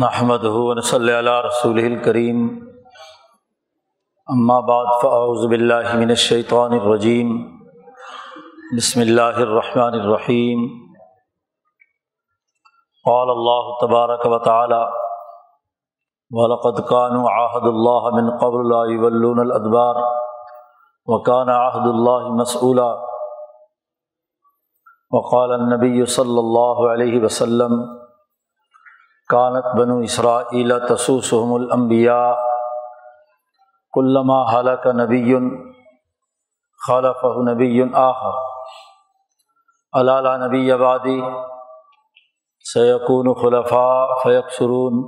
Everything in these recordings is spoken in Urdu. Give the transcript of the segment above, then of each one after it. نحمده ونصلی علی رسوله الکریم، اما بعد فاعوذ باللہ من الشیطان الرجیم، بسم اللہ الرحمن الرحیم۔ قال اللہ تبارک وتعالی وَلَقَدْ كَانُوا عَهْدَ اللَّهِ مِنْ قَبْلُ لَا يُوَلُّونَ الْأَدْبَارَ وَكَانَ عَهْدُ اللَّهِ مَسْئُولًا۔ وقال النبی صلی اللہ علیہ وسلم کانت بنو اسرائیل تسوسهم الانبیاء کلما ہلک نبی خلفہ نبی آخر الا لا نبی بعدی سیکون خلفاء فیکثرون۔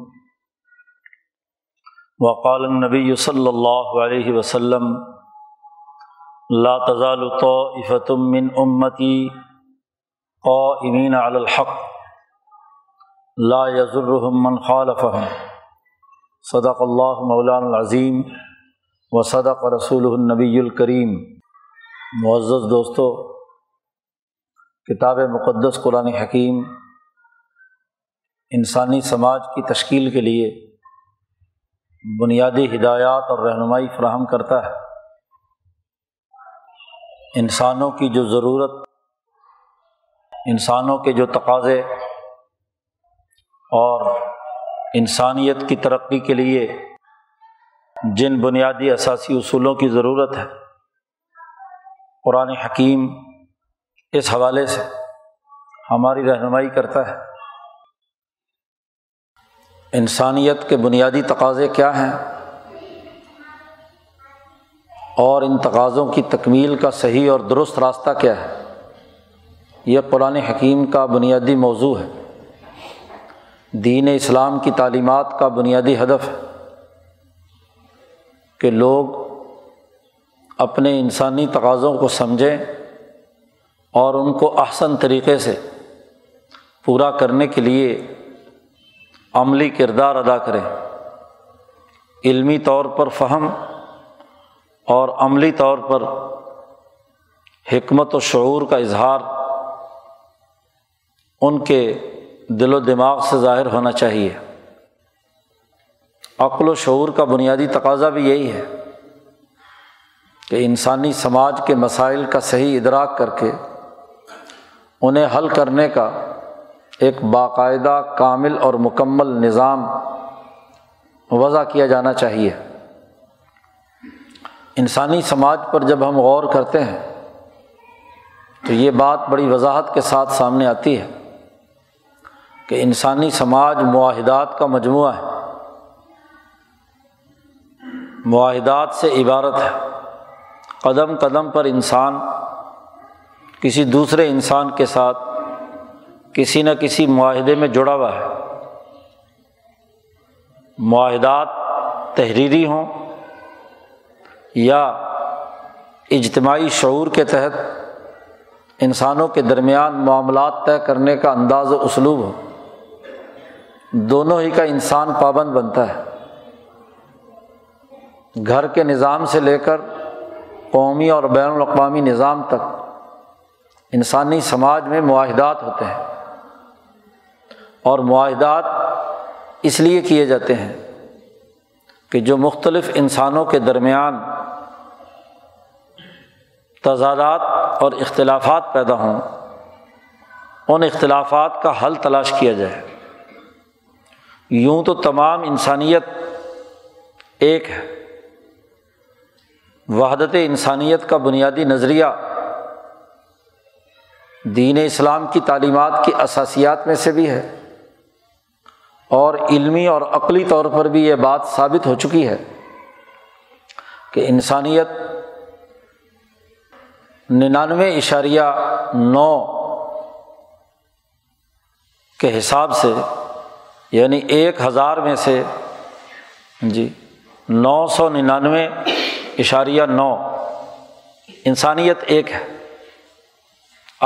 وقال النبی صلی اللہ علیہ وسلم لا تزال طائفة من امتی قائمین علی الحق لا یضرهم من خالفهم۔ صدق اللہ مولانا العظیم وصدق رسولہ النبی الکریم۔ معزز دوستو، کتاب مقدس قرآن حکیم انسانی سماج کی تشکیل کے لیے بنیادی ہدایات اور رہنمائی فراہم کرتا ہے۔ انسانوں کی جو ضرورت، انسانوں کے جو تقاضے اور انسانیت کی ترقی کے لیے جن بنیادی اساسی اصولوں کی ضرورت ہے، قرآن حکیم اس حوالے سے ہماری رہنمائی کرتا ہے۔ انسانیت کے بنیادی تقاضے کیا ہیں اور ان تقاضوں کی تکمیل کا صحیح اور درست راستہ کیا ہے، یہ قرآن حکیم کا بنیادی موضوع ہے۔ دین اسلام کی تعلیمات کا بنیادی ہدف ہے کہ لوگ اپنے انسانی تقاضوں کو سمجھیں اور ان کو احسن طریقے سے پورا کرنے کے لیے عملی کردار ادا کریں، علمی طور پر فہم اور عملی طور پر حکمت و شعور کا اظہار ان کے دل و دماغ سے ظاہر ہونا چاہیے۔ عقل و شعور کا بنیادی تقاضا بھی یہی ہے کہ انسانی سماج کے مسائل کا صحیح ادراک کر کے انہیں حل کرنے کا ایک باقاعدہ، کامل اور مکمل نظام وضع کیا جانا چاہیے۔ انسانی سماج پر جب ہم غور کرتے ہیں تو یہ بات بڑی وضاحت کے ساتھ سامنے آتی ہے کہ انسانی سماج معاہدات کا مجموعہ ہے، معاہدات سے عبارت ہے۔ قدم قدم پر انسان کسی دوسرے انسان کے ساتھ کسی نہ کسی معاہدے میں جڑا ہوا ہے۔ معاہدات تحریری ہوں یا اجتماعی شعور کے تحت انسانوں کے درمیان معاملات طے کرنے کا انداز و اسلوب ہو، دونوں ہی کا انسان پابند بنتا ہے۔ گھر کے نظام سے لے کر قومی اور بین الاقوامی نظام تک انسانی سماج میں معاہدات ہوتے ہیں، اور معاہدات اس لیے کیے جاتے ہیں کہ جو مختلف انسانوں کے درمیان تضادات اور اختلافات پیدا ہوں، ان اختلافات کا حل تلاش کیا جائے۔ یوں تو تمام انسانیت ایک ہے، وحدت انسانیت کا بنیادی نظریہ دین اسلام کی تعلیمات کی اساسیات میں سے بھی ہے، اور علمی اور عقلی طور پر بھی یہ بات ثابت ہو چکی ہے کہ انسانیت 99.9 کے حساب سے، یعنی 1000 میں سے 999.9 انسانیت ایک ہے۔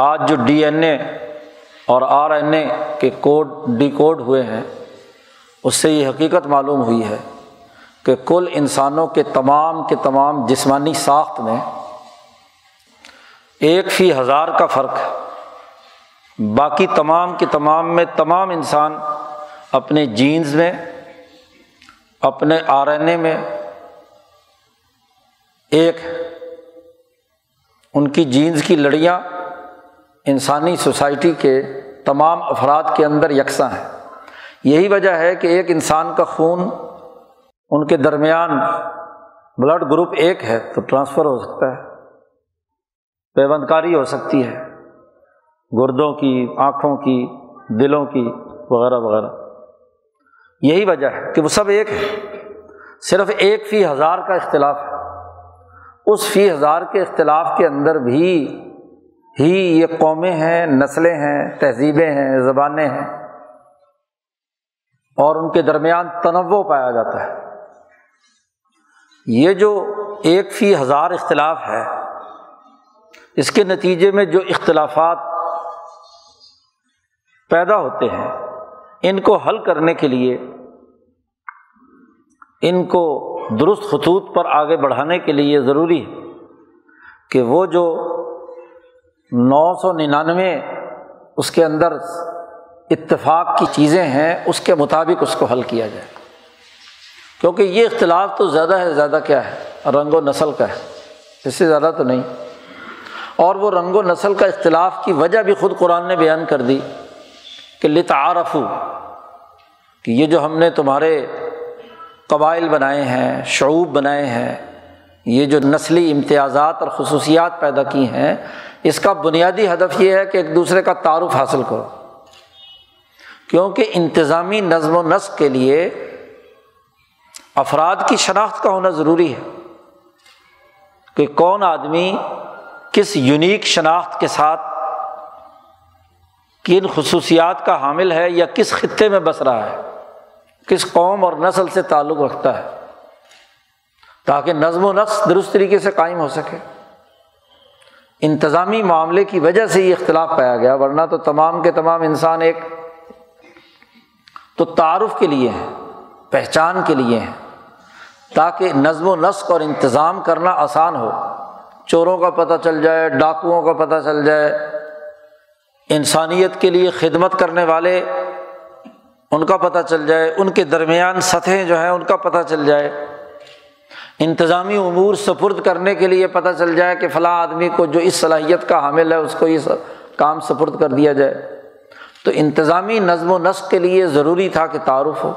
آج جو ڈی این اے اور آر این اے کے کوڈ ڈی کوڈ ہوئے ہیں، اس سے یہ حقیقت معلوم ہوئی ہے کہ کل انسانوں کے تمام جسمانی ساخت میں 1/1000 کا فرق ہے۔ باقی تمام کے تمام میں تمام انسان اپنے جینز میں، اپنے آر این اے میں، ایک ان کی جینز کی لڑیاں انسانی سوسائٹی کے تمام افراد کے اندر یکساں ہیں۔ یہی وجہ ہے کہ ایک انسان کا خون ان کے درمیان بلڈ گروپ ایک ہے تو ٹرانسفر ہو سکتا ہے، پیوند کاری ہو سکتی ہے، گردوں کی، آنکھوں کی، دلوں کی وغیرہ وغیرہ۔ یہی وجہ ہے کہ وہ سب ایک ہے، صرف ایک فی ہزار کا اختلاف ہے۔ اس فی ہزار کے اختلاف کے اندر بھی ہی یہ قومیں ہیں، نسلیں ہیں، تہذیبیں ہیں، زبانیں ہیں، اور ان کے درمیان تنوع پایا جاتا ہے۔ یہ جو ایک فی ہزار اختلاف ہے، اس کے نتیجے میں جو اختلافات پیدا ہوتے ہیں، ان کو حل کرنے کے لیے، ان کو درست خطوط پر آگے بڑھانے کے لیے ضروری ہے کہ وہ جو 999 اس کے اندر اتفاق کی چیزیں ہیں، اس کے مطابق اس کو حل کیا جائے، کیونکہ یہ اختلاف تو زیادہ ہے، زیادہ کیا ہے، رنگ و نسل کا ہے، اس سے زیادہ تو نہیں۔ اور وہ رنگ و نسل کا اختلاف کی وجہ بھی خود قرآن نے بیان کر دی کہ لتعارفوا، کہ یہ جو ہم نے تمہارے قبائل بنائے ہیں، شعوب بنائے ہیں، یہ جو نسلی امتیازات اور خصوصیات پیدا کی ہیں، اس کا بنیادی ہدف یہ ہے کہ ایک دوسرے کا تعارف حاصل کرو، کیونکہ انتظامی نظم و نسق کے لیے افراد کی شناخت کا ہونا ضروری ہے کہ کون آدمی کس یونیک شناخت کے ساتھ، کن خصوصیات کا حامل ہے، یا کس خطے میں بس رہا ہے، کس قوم اور نسل سے تعلق رکھتا ہے، تاکہ نظم و نسق درست طریقے سے قائم ہو سکے۔ انتظامی معاملے کی وجہ سے یہ اختلاف پایا گیا، ورنہ تو تمام کے تمام انسان ایک تو تعارف کے لیے ہیں، پہچان کے لیے ہیں، تاکہ نظم و نسق اور انتظام کرنا آسان ہو۔ چوروں کا پتہ چل جائے، ڈاکوؤں کا پتہ چل جائے، انسانیت کے لیے خدمت کرنے والے ان کا پتہ چل جائے، ان کے درمیان سطحیں جو ہیں ان کا پتہ چل جائے، انتظامی امور سپرد کرنے کے لیے پتہ چل جائے کہ فلاں آدمی کو جو اس صلاحیت کا حامل ہے، اس کو یہ کام سپرد کر دیا جائے۔ تو انتظامی نظم و نسق کے لیے ضروری تھا کہ تعارف ہو،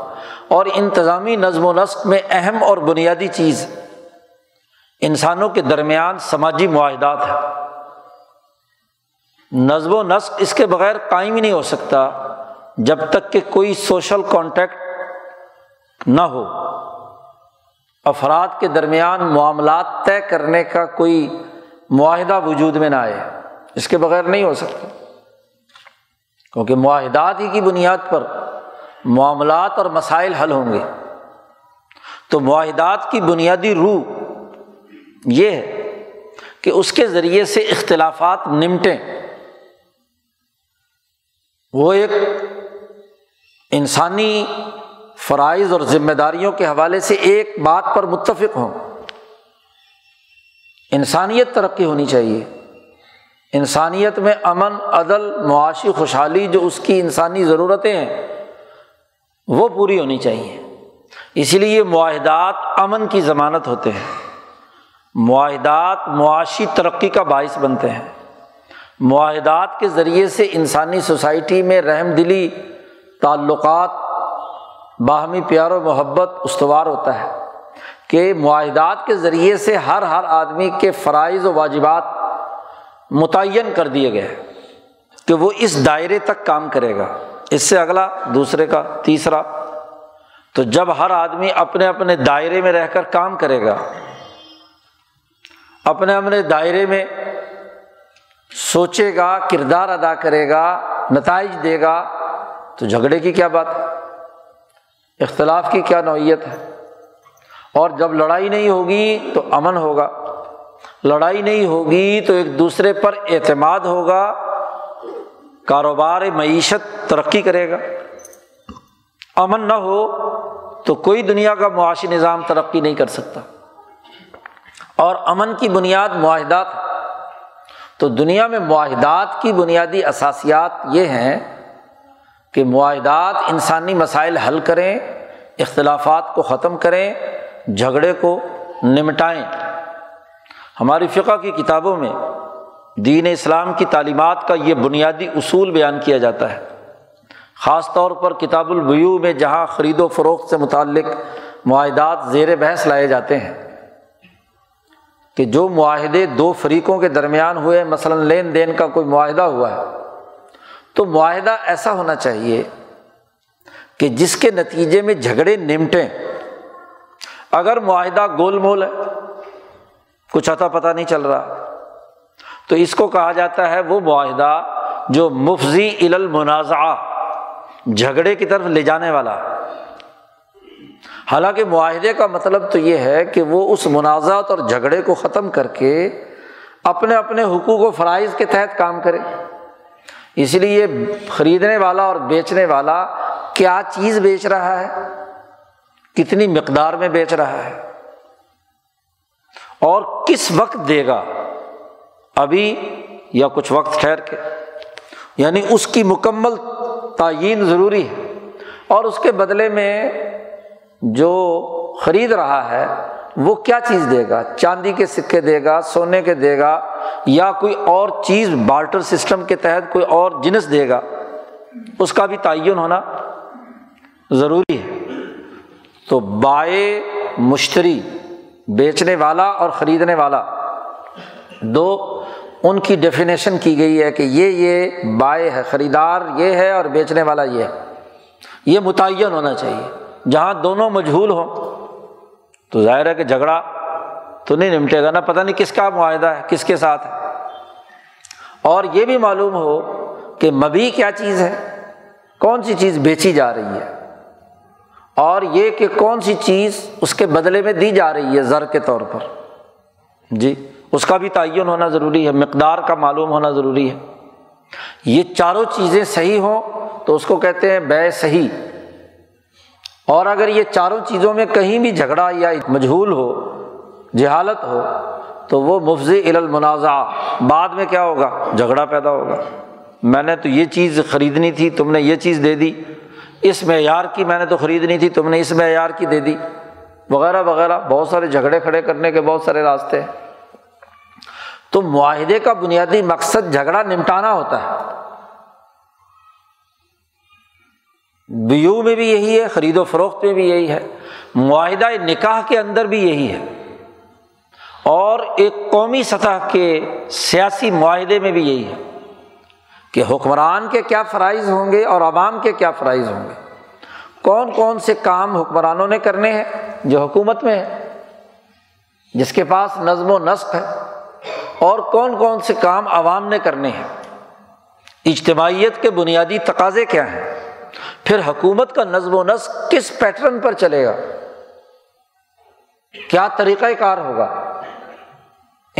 اور انتظامی نظم و نسق میں اہم اور بنیادی چیز انسانوں کے درمیان سماجی معاہدات ہے۔ نظم و نسق اس کے بغیر قائم ہی نہیں ہو سکتا جب تک کہ کوئی سوشل کانٹیکٹ نہ ہو، افراد کے درمیان معاملات طے کرنے کا کوئی معاہدہ وجود میں نہ آئے، اس کے بغیر نہیں ہو سکتا، کیونکہ معاہدات ہی کی بنیاد پر معاملات اور مسائل حل ہوں گے۔ تو معاہدات کی بنیادی روح یہ ہے کہ اس کے ذریعے سے اختلافات نمٹیں۔ وہ ایک انسانی فرائض اور ذمہ داریوں کے حوالے سے ایک بات پر متفق ہوں۔ انسانیت ترقی ہونی چاہیے، انسانیت میں امن، عدل، معاشی خوشحالی، جو اس کی انسانی ضرورتیں ہیں وہ پوری ہونی چاہیے۔ اس لیے معاہدات امن کی ضمانت ہوتے ہیں، معاہدات معاشی ترقی کا باعث بنتے ہیں، معاہدات کے ذریعے سے انسانی سوسائٹی میں رحم دلی، تعلقات، باہمی پیار و محبت استوار ہوتا ہے، کہ معاہدات کے ذریعے سے ہر آدمی کے فرائض و واجبات متعین کر دیے گئے کہ وہ اس دائرے تک کام کرے گا، اس سے اگلا، دوسرے کا، تیسرا۔ تو جب ہر آدمی اپنے اپنے دائرے میں رہ کر کام کرے گا، اپنے اپنے دائرے میں سوچے گا، کردار ادا کرے گا، نتائج دے گا، تو جھگڑے کی کیا بات ہے، اختلاف کی کیا نوعیت ہے؟ اور جب لڑائی نہیں ہوگی تو امن ہوگا، لڑائی نہیں ہوگی تو ایک دوسرے پر اعتماد ہوگا، کاروبار معیشت ترقی کرے گا۔ امن نہ ہو تو کوئی دنیا کا معاشی نظام ترقی نہیں کر سکتا، اور امن کی بنیاد معاہدات۔ تو دنیا میں معاہدات کی بنیادی اساسیات یہ ہیں کہ معاہدات انسانی مسائل حل کریں، اختلافات کو ختم کریں، جھگڑے کو نمٹائیں۔ ہماری فقہ کی کتابوں میں دین اسلام کی تعلیمات کا یہ بنیادی اصول بیان کیا جاتا ہے، خاص طور پر کتاب البیوع میں جہاں خرید و فروخت سے متعلق معاہدات زیر بحث لائے جاتے ہیں کہ جو معاہدے دو فریقوں کے درمیان ہوئے، مثلاً لین دین کا کوئی معاہدہ ہوا ہے تو معاہدہ ایسا ہونا چاہیے کہ جس کے نتیجے میں جھگڑے نمٹیں۔ اگر معاہدہ گول مول ہے، کچھ اتا پتہ نہیں چل رہا، تو اس کو کہا جاتا ہے وہ معاہدہ جو مفضی الی المنازعہ، جھگڑے کی طرف لے جانے والا۔ حالانکہ معاہدے کا مطلب تو یہ ہے کہ وہ اس منازعات اور جھگڑے کو ختم کر کے اپنے اپنے حقوق و فرائض کے تحت کام کرے۔ اس لیے خریدنے والا اور بیچنے والا کیا چیز بیچ رہا ہے، کتنی مقدار میں بیچ رہا ہے اور کس وقت دے گا، ابھی یا کچھ وقت ٹھہر کے، یعنی اس کی مکمل تعین ضروری ہے۔ اور اس کے بدلے میں جو خرید رہا ہے وہ کیا چیز دے گا، چاندی کے سکے دے گا، سونے کے دے گا، یا کوئی اور چیز بارٹر سسٹم کے تحت کوئی اور جنس دے گا، اس کا بھی تعین ہونا ضروری ہے۔ تو بائع مشتری، بیچنے والا اور خریدنے والا، دو ان کی ڈیفینیشن کی گئی ہے کہ یہ بائع ہے، خریدار یہ ہے اور بیچنے والا یہ ہے۔ یہ متعین ہونا چاہیے، جہاں دونوں مجہول ہوں تو ظاہر ہے کہ جھگڑا تو نہیں نمٹے گا، نہ پتہ نہیں کس کا معاہدہ ہے، کس کے ساتھ ہے۔ اور یہ بھی معلوم ہو کہ مبیع کیا چیز ہے، کون سی چیز بیچی جا رہی ہے، اور یہ کہ کون سی چیز اس کے بدلے میں دی جا رہی ہے زر کے طور پر، جی اس کا بھی تعین ہونا ضروری ہے، مقدار کا معلوم ہونا ضروری ہے۔ یہ چاروں چیزیں صحیح ہوں تو اس کو کہتے ہیں بیع صحیح۔ اور اگر یہ چاروں چیزوں میں کہیں بھی جھگڑا یا مجہول ہو، جہالت ہو، تو وہ مفضی الی المنازعہ، بعد میں کیا ہوگا، جھگڑا پیدا ہوگا۔ میں نے تو یہ چیز خریدنی تھی، تم نے یہ چیز دے دی، اس معیار کی میں نے تو خریدنی تھی، تم نے اس معیار کی دے دی، وغیرہ وغیرہ۔ بہت سارے جھگڑے کھڑے کرنے کے بہت سارے راستے ہیں۔ تو معاہدے کا بنیادی مقصد جھگڑا نمٹانا ہوتا ہے۔ بیوع میں بھی یہی ہے، خرید و فروخت میں بھی یہی ہے، معاہدہ نکاح کے اندر بھی یہی ہے، اور ایک قومی سطح کے سیاسی معاہدے میں بھی یہی ہے کہ حکمران کے کیا فرائض ہوں گے اور عوام کے کیا فرائض ہوں گے، کون کون سے کام حکمرانوں نے کرنے ہیں جو حکومت میں ہے، جس کے پاس نظم و نسق ہے، اور کون کون سے کام عوام نے کرنے ہیں۔ اجتماعیت کے بنیادی تقاضے کیا ہیں، پھر حکومت کا نظم و نسق کس پیٹرن پر چلے گا، کیا طریقہ کار ہوگا،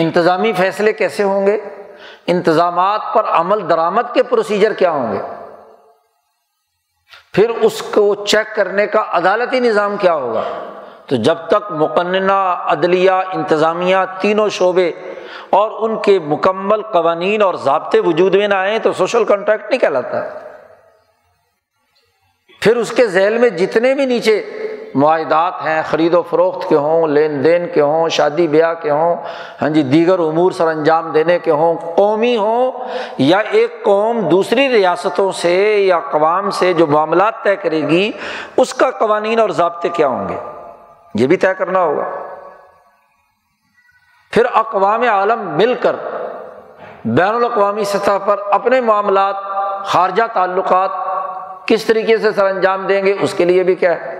انتظامی فیصلے کیسے ہوں گے، انتظامات پر عمل درآمد کے پروسیجر کیا ہوں گے، پھر اس کو چیک کرنے کا عدالتی نظام کیا ہوگا۔ تو جب تک مقننہ، عدلیہ، انتظامیہ، تینوں شعبے اور ان کے مکمل قوانین اور ضابطے وجود میں نہ آئیں تو سوشل کانٹریکٹ نہیں کہلاتا۔ پھر اس کے ذیل میں جتنے بھی نیچے معاہدات ہیں، خرید و فروخت کے ہوں، لین دین کے ہوں، شادی بیاہ کے ہوں، ہاں جی دیگر امور سر انجام دینے کے ہوں، قومی ہوں یا ایک قوم دوسری ریاستوں سے یا اقوام سے جو معاملات طے کرے گی، اس کا قوانین اور ضابطے کیا ہوں گے، یہ بھی طے کرنا ہوگا۔ پھر اقوام عالم مل کر بین الاقوامی سطح پر اپنے معاملات، خارجہ تعلقات کس طریقے سے سر انجام دیں گے، اس کے لیے بھی کیا ہے،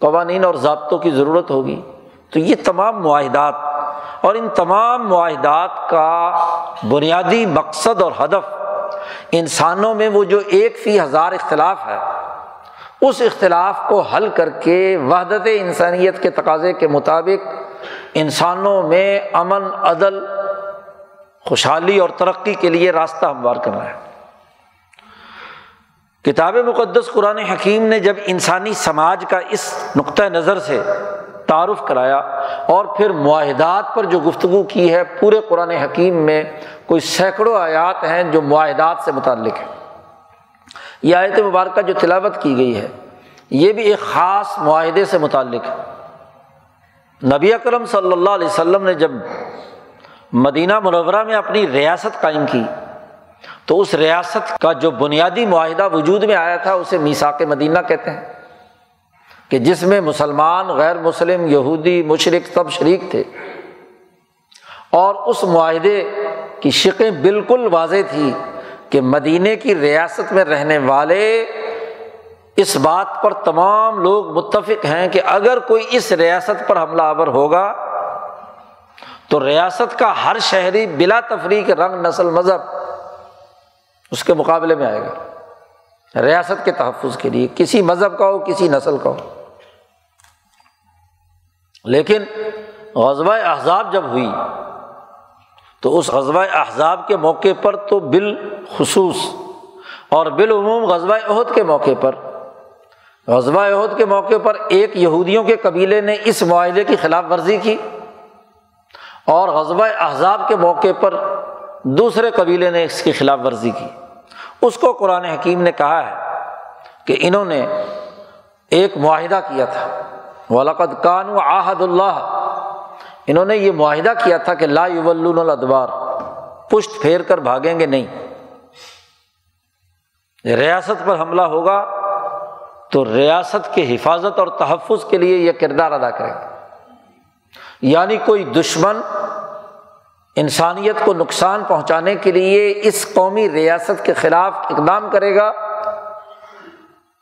قوانین اور ضابطوں کی ضرورت ہوگی۔ تو یہ تمام معاہدات، اور ان تمام معاہدات کا بنیادی مقصد اور ہدف انسانوں میں وہ جو 1 فی ہزار اختلاف ہے، اس اختلاف کو حل کر کے وحدت انسانیت کے تقاضے کے مطابق انسانوں میں امن، عدل، خوشحالی اور ترقی کے لیے راستہ ہموار کرنا ہے۔ کتاب مقدس قرآن حکیم نے جب انسانی سماج کا اس نقطہ نظر سے تعارف کرایا اور پھر معاہدات پر جو گفتگو کی ہے، پورے قرآن حکیم میں کوئی سینکڑوں آیات ہیں جو معاہدات سے متعلق ہیں۔ یہ آیت مبارکہ جو تلاوت کی گئی ہے یہ بھی ایک خاص معاہدے سے متعلق ہے۔ نبی اکرم صلی اللہ علیہ وسلم نے جب مدینہ منورہ میں اپنی ریاست قائم کی تو اس ریاست کا جو بنیادی معاہدہ وجود میں آیا تھا اسے میثاق مدینہ کہتے ہیں، کہ جس میں مسلمان، غیر مسلم، یہودی، مشرک سب شریک تھے، اور اس معاہدے کی شقیں بالکل واضح تھی کہ مدینے کی ریاست میں رہنے والے اس بات پر تمام لوگ متفق ہیں کہ اگر کوئی اس ریاست پر حملہ آور ہوگا تو ریاست کا ہر شہری بلا تفریق رنگ، نسل، مذہب اس کے مقابلے میں آئے گا ریاست کے تحفظ کے لیے، کسی مذہب کا ہو کسی نسل کا ہو۔ لیکن غزوہ احزاب جب ہوئی تو اس غزوہ احزاب کے موقع پر تو بالخصوص اور بالعموم غزوہ احد کے موقع پر، غزوہ احد کے موقع پر ایک یہودیوں کے قبیلے نے اس معاہدے کی خلاف ورزی کی، اور غزوہ احزاب کے موقع پر دوسرے قبیلے نے اس کی خلاف ورزی کی۔ اس کو قرآن حکیم نے کہا ہے کہ انہوں نے ایک معاہدہ کیا تھا، وَلَقَدْ كَانُوا عَاهَدُ اللَّهِ، انہوں نے یہ معاہدہ کیا تھا کہ لَا يُوَلُّونَ الْأَدْبَارَ، پشت پھیر کر بھاگیں گے نہیں، ریاست پر حملہ ہوگا تو ریاست کے حفاظت اور تحفظ کے لیے یہ کردار ادا کریں گے۔ یعنی کوئی دشمن انسانیت کو نقصان پہنچانے کے لیے اس قومی ریاست کے خلاف اقدام کرے گا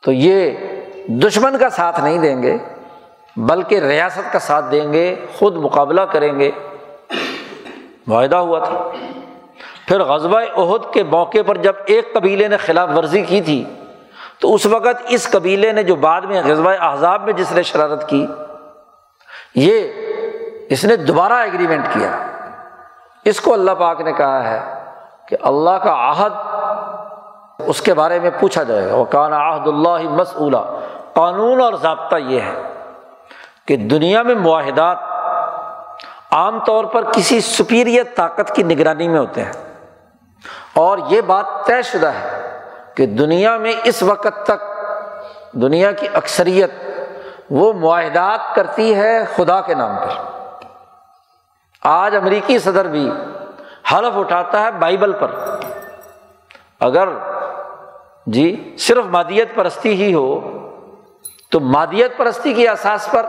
تو یہ دشمن کا ساتھ نہیں دیں گے بلکہ ریاست کا ساتھ دیں گے، خود مقابلہ کریں گے، معاہدہ ہوا تھا۔ پھر غزوہ احد کے موقع پر جب ایک قبیلے نے خلاف ورزی کی تھی تو اس وقت اس قبیلے نے، جو بعد میں غزوہ احزاب میں جس نے شرارت کی، یہ اس نے دوبارہ ایگریمنٹ کیا۔ اس کو اللہ پاک نے کہا ہے کہ اللہ کا عہد، اس کے بارے میں پوچھا جائے گا، وَكَانَ عَهْدُ اللَّهِ مَسْئُولًا۔ قانون اور ضابطہ یہ ہے کہ دنیا میں معاہدات عام طور پر کسی سپیریئر طاقت کی نگرانی میں ہوتے ہیں، اور یہ بات طے شدہ ہے کہ دنیا میں اس وقت تک دنیا کی اکثریت وہ معاہدات کرتی ہے خدا کے نام پر۔ آج امریکی صدر بھی حلف اٹھاتا ہے بائبل پر، اگر جی صرف مادیت پرستی ہی ہو تو مادیت پرستی کی اساس پر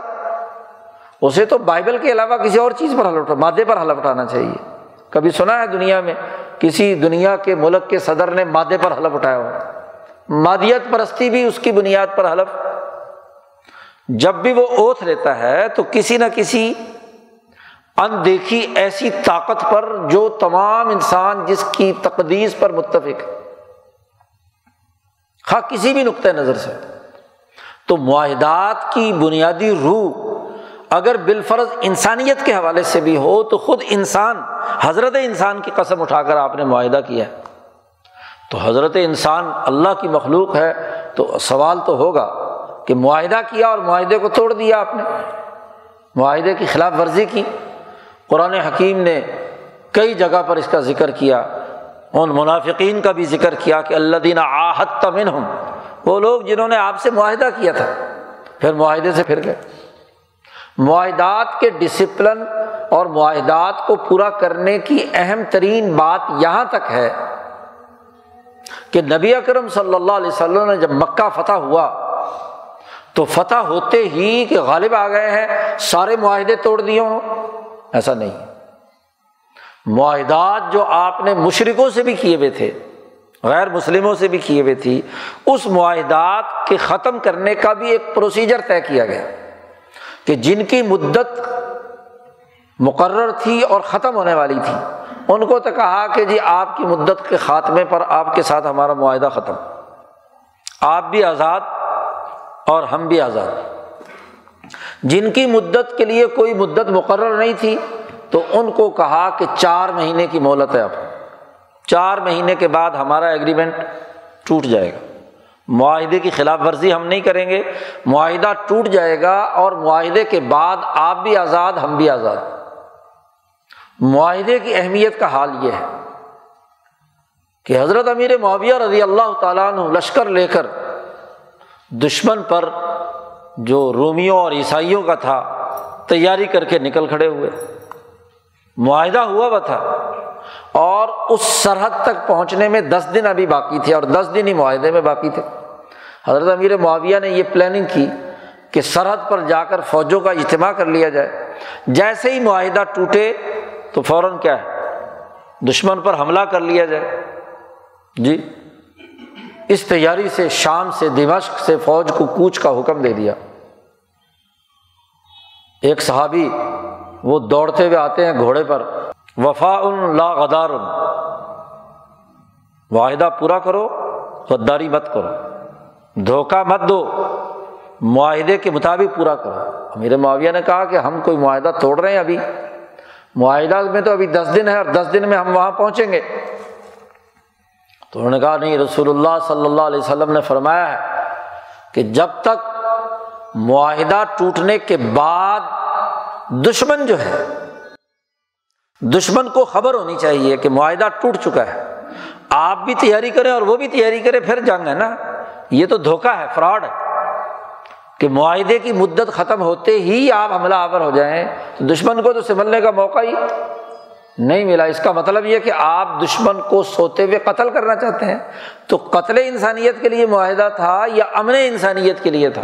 اسے تو بائبل کے علاوہ کسی اور چیز پر حلف اٹھا، مادے پر حلف اٹھانا چاہیے۔ کبھی سنا ہے دنیا میں کسی دنیا کے ملک کے صدر نے مادے پر حلف اٹھایا ہو؟ مادیت پرستی بھی اس کی بنیاد پر حلف۔ جب بھی وہ اوتھ لیتا ہے تو کسی نہ کسی اندیکھی ایسی طاقت پر جو تمام انسان جس کی تقدیس پر متفق ہے، خواہ کسی بھی نقطۂ نظر سے۔ تو معاہدات کی بنیادی روح اگر بالفرض انسانیت کے حوالے سے بھی ہو تو خود انسان، حضرت انسان کی قسم اٹھا کر آپ نے معاہدہ کیا ہے، تو حضرت انسان اللہ کی مخلوق ہے، تو سوال تو ہوگا کہ معاہدہ کیا اور معاہدے کو توڑ دیا، آپ نے معاہدے کی خلاف ورزی کی۔ قرآن حکیم نے کئی جگہ پر اس کا ذکر کیا، ان منافقین کا بھی ذکر کیا کہ الذین عاہدت منہم، وہ لوگ جنہوں نے آپ سے معاہدہ کیا تھا پھر معاہدے سے پھر گئے۔ معاہدات کے ڈسپلن اور معاہدات کو پورا کرنے کی اہم ترین بات یہاں تک ہے کہ نبی اکرم صلی اللہ علیہ وسلم نے جب مکہ فتح ہوا تو فتح ہوتے ہی کہ غالب آ گئے ہیں سارے معاہدے توڑ دیے ہوں، ایسا نہیں۔ معاہدات جو آپ نے مشرکوں سے بھی کیے ہوئے تھے، غیر مسلموں سے بھی کیے ہوئے تھی، اس معاہدات کے ختم کرنے کا بھی ایک پروسیجر طے کیا گیا کہ جن کی مدت مقرر تھی اور ختم ہونے والی تھی ان کو تو کہا کہ جی آپ کی مدت کے خاتمے پر آپ کے ساتھ ہمارا معاہدہ ختم، آپ بھی آزاد اور ہم بھی آزاد۔ جن کی مدت کے لیے کوئی مدت مقرر نہیں تھی تو ان کو کہا کہ 4 مہینے کی مہلت ہے، آپ 4 مہینے کے بعد ہمارا ایگریمنٹ ٹوٹ جائے گا، معاہدے کی خلاف ورزی ہم نہیں کریں گے، معاہدہ ٹوٹ جائے گا، اور معاہدے کے بعد آپ بھی آزاد ہم بھی آزاد۔ معاہدے کی اہمیت کا حال یہ ہے کہ حضرت امیر معاویہ رضی اللہ تعالیٰ عنہ لشکر لے کر دشمن پر جو رومیوں اور عیسائیوں کا تھا تیاری کر کے نکل کھڑے ہوئے، معاہدہ ہوا ہوا تھا، اور اس سرحد تک پہنچنے میں 10 دن ابھی باقی تھے، اور 10 دن ہی معاہدے میں باقی تھے۔ حضرت امیر معاویہ نے یہ پلاننگ کی کہ سرحد پر جا کر فوجوں کا اجتماع کر لیا جائے، جیسے ہی معاہدہ ٹوٹے تو فوراً کیا ہے، دشمن پر حملہ کر لیا جائے۔ جی، اس تیاری سے شام سے، دمشق سے فوج کو کوچ کا حکم دے دیا۔ ایک صحابی وہ دوڑتے ہوئے آتے ہیں گھوڑے پر، وفاء لا غدار، معاہدہ پورا کرو، غداری مت کرو، دھوکہ مت دو، معاہدے کے مطابق پورا کرو۔ امیر معاویہ نے کہا کہ ہم کوئی معاہدہ توڑ رہے ہیں؟ ابھی معاہدہ میں تو ابھی 10 دن ہے، اور 10 دن میں ہم وہاں پہنچیں گے۔ تو انہوں نے کہا نہیں، رسول اللہ صلی اللہ علیہ وسلم نے فرمایا ہے کہ جب تک معاہدہ ٹوٹنے کے بعد دشمن جو ہے، دشمن کو خبر ہونی چاہیے کہ معاہدہ ٹوٹ چکا ہے، آپ بھی تیاری کریں اور وہ بھی تیاری کرے، پھر جنگ ہے نا۔ یہ تو دھوکہ ہے، فراڈ ہے کہ معاہدے کی مدت ختم ہوتے ہی آپ حملہ آور ہو جائیں تو دشمن کو تو سنبھلنے کا موقع ہی نہیں ملا۔ اس کا مطلب یہ کہ آپ دشمن کو سوتے ہوئے قتل کرنا چاہتے ہیں۔ تو قتل انسانیت کے لیے معاہدہ تھا یا امن انسانیت کے لیے تھا؟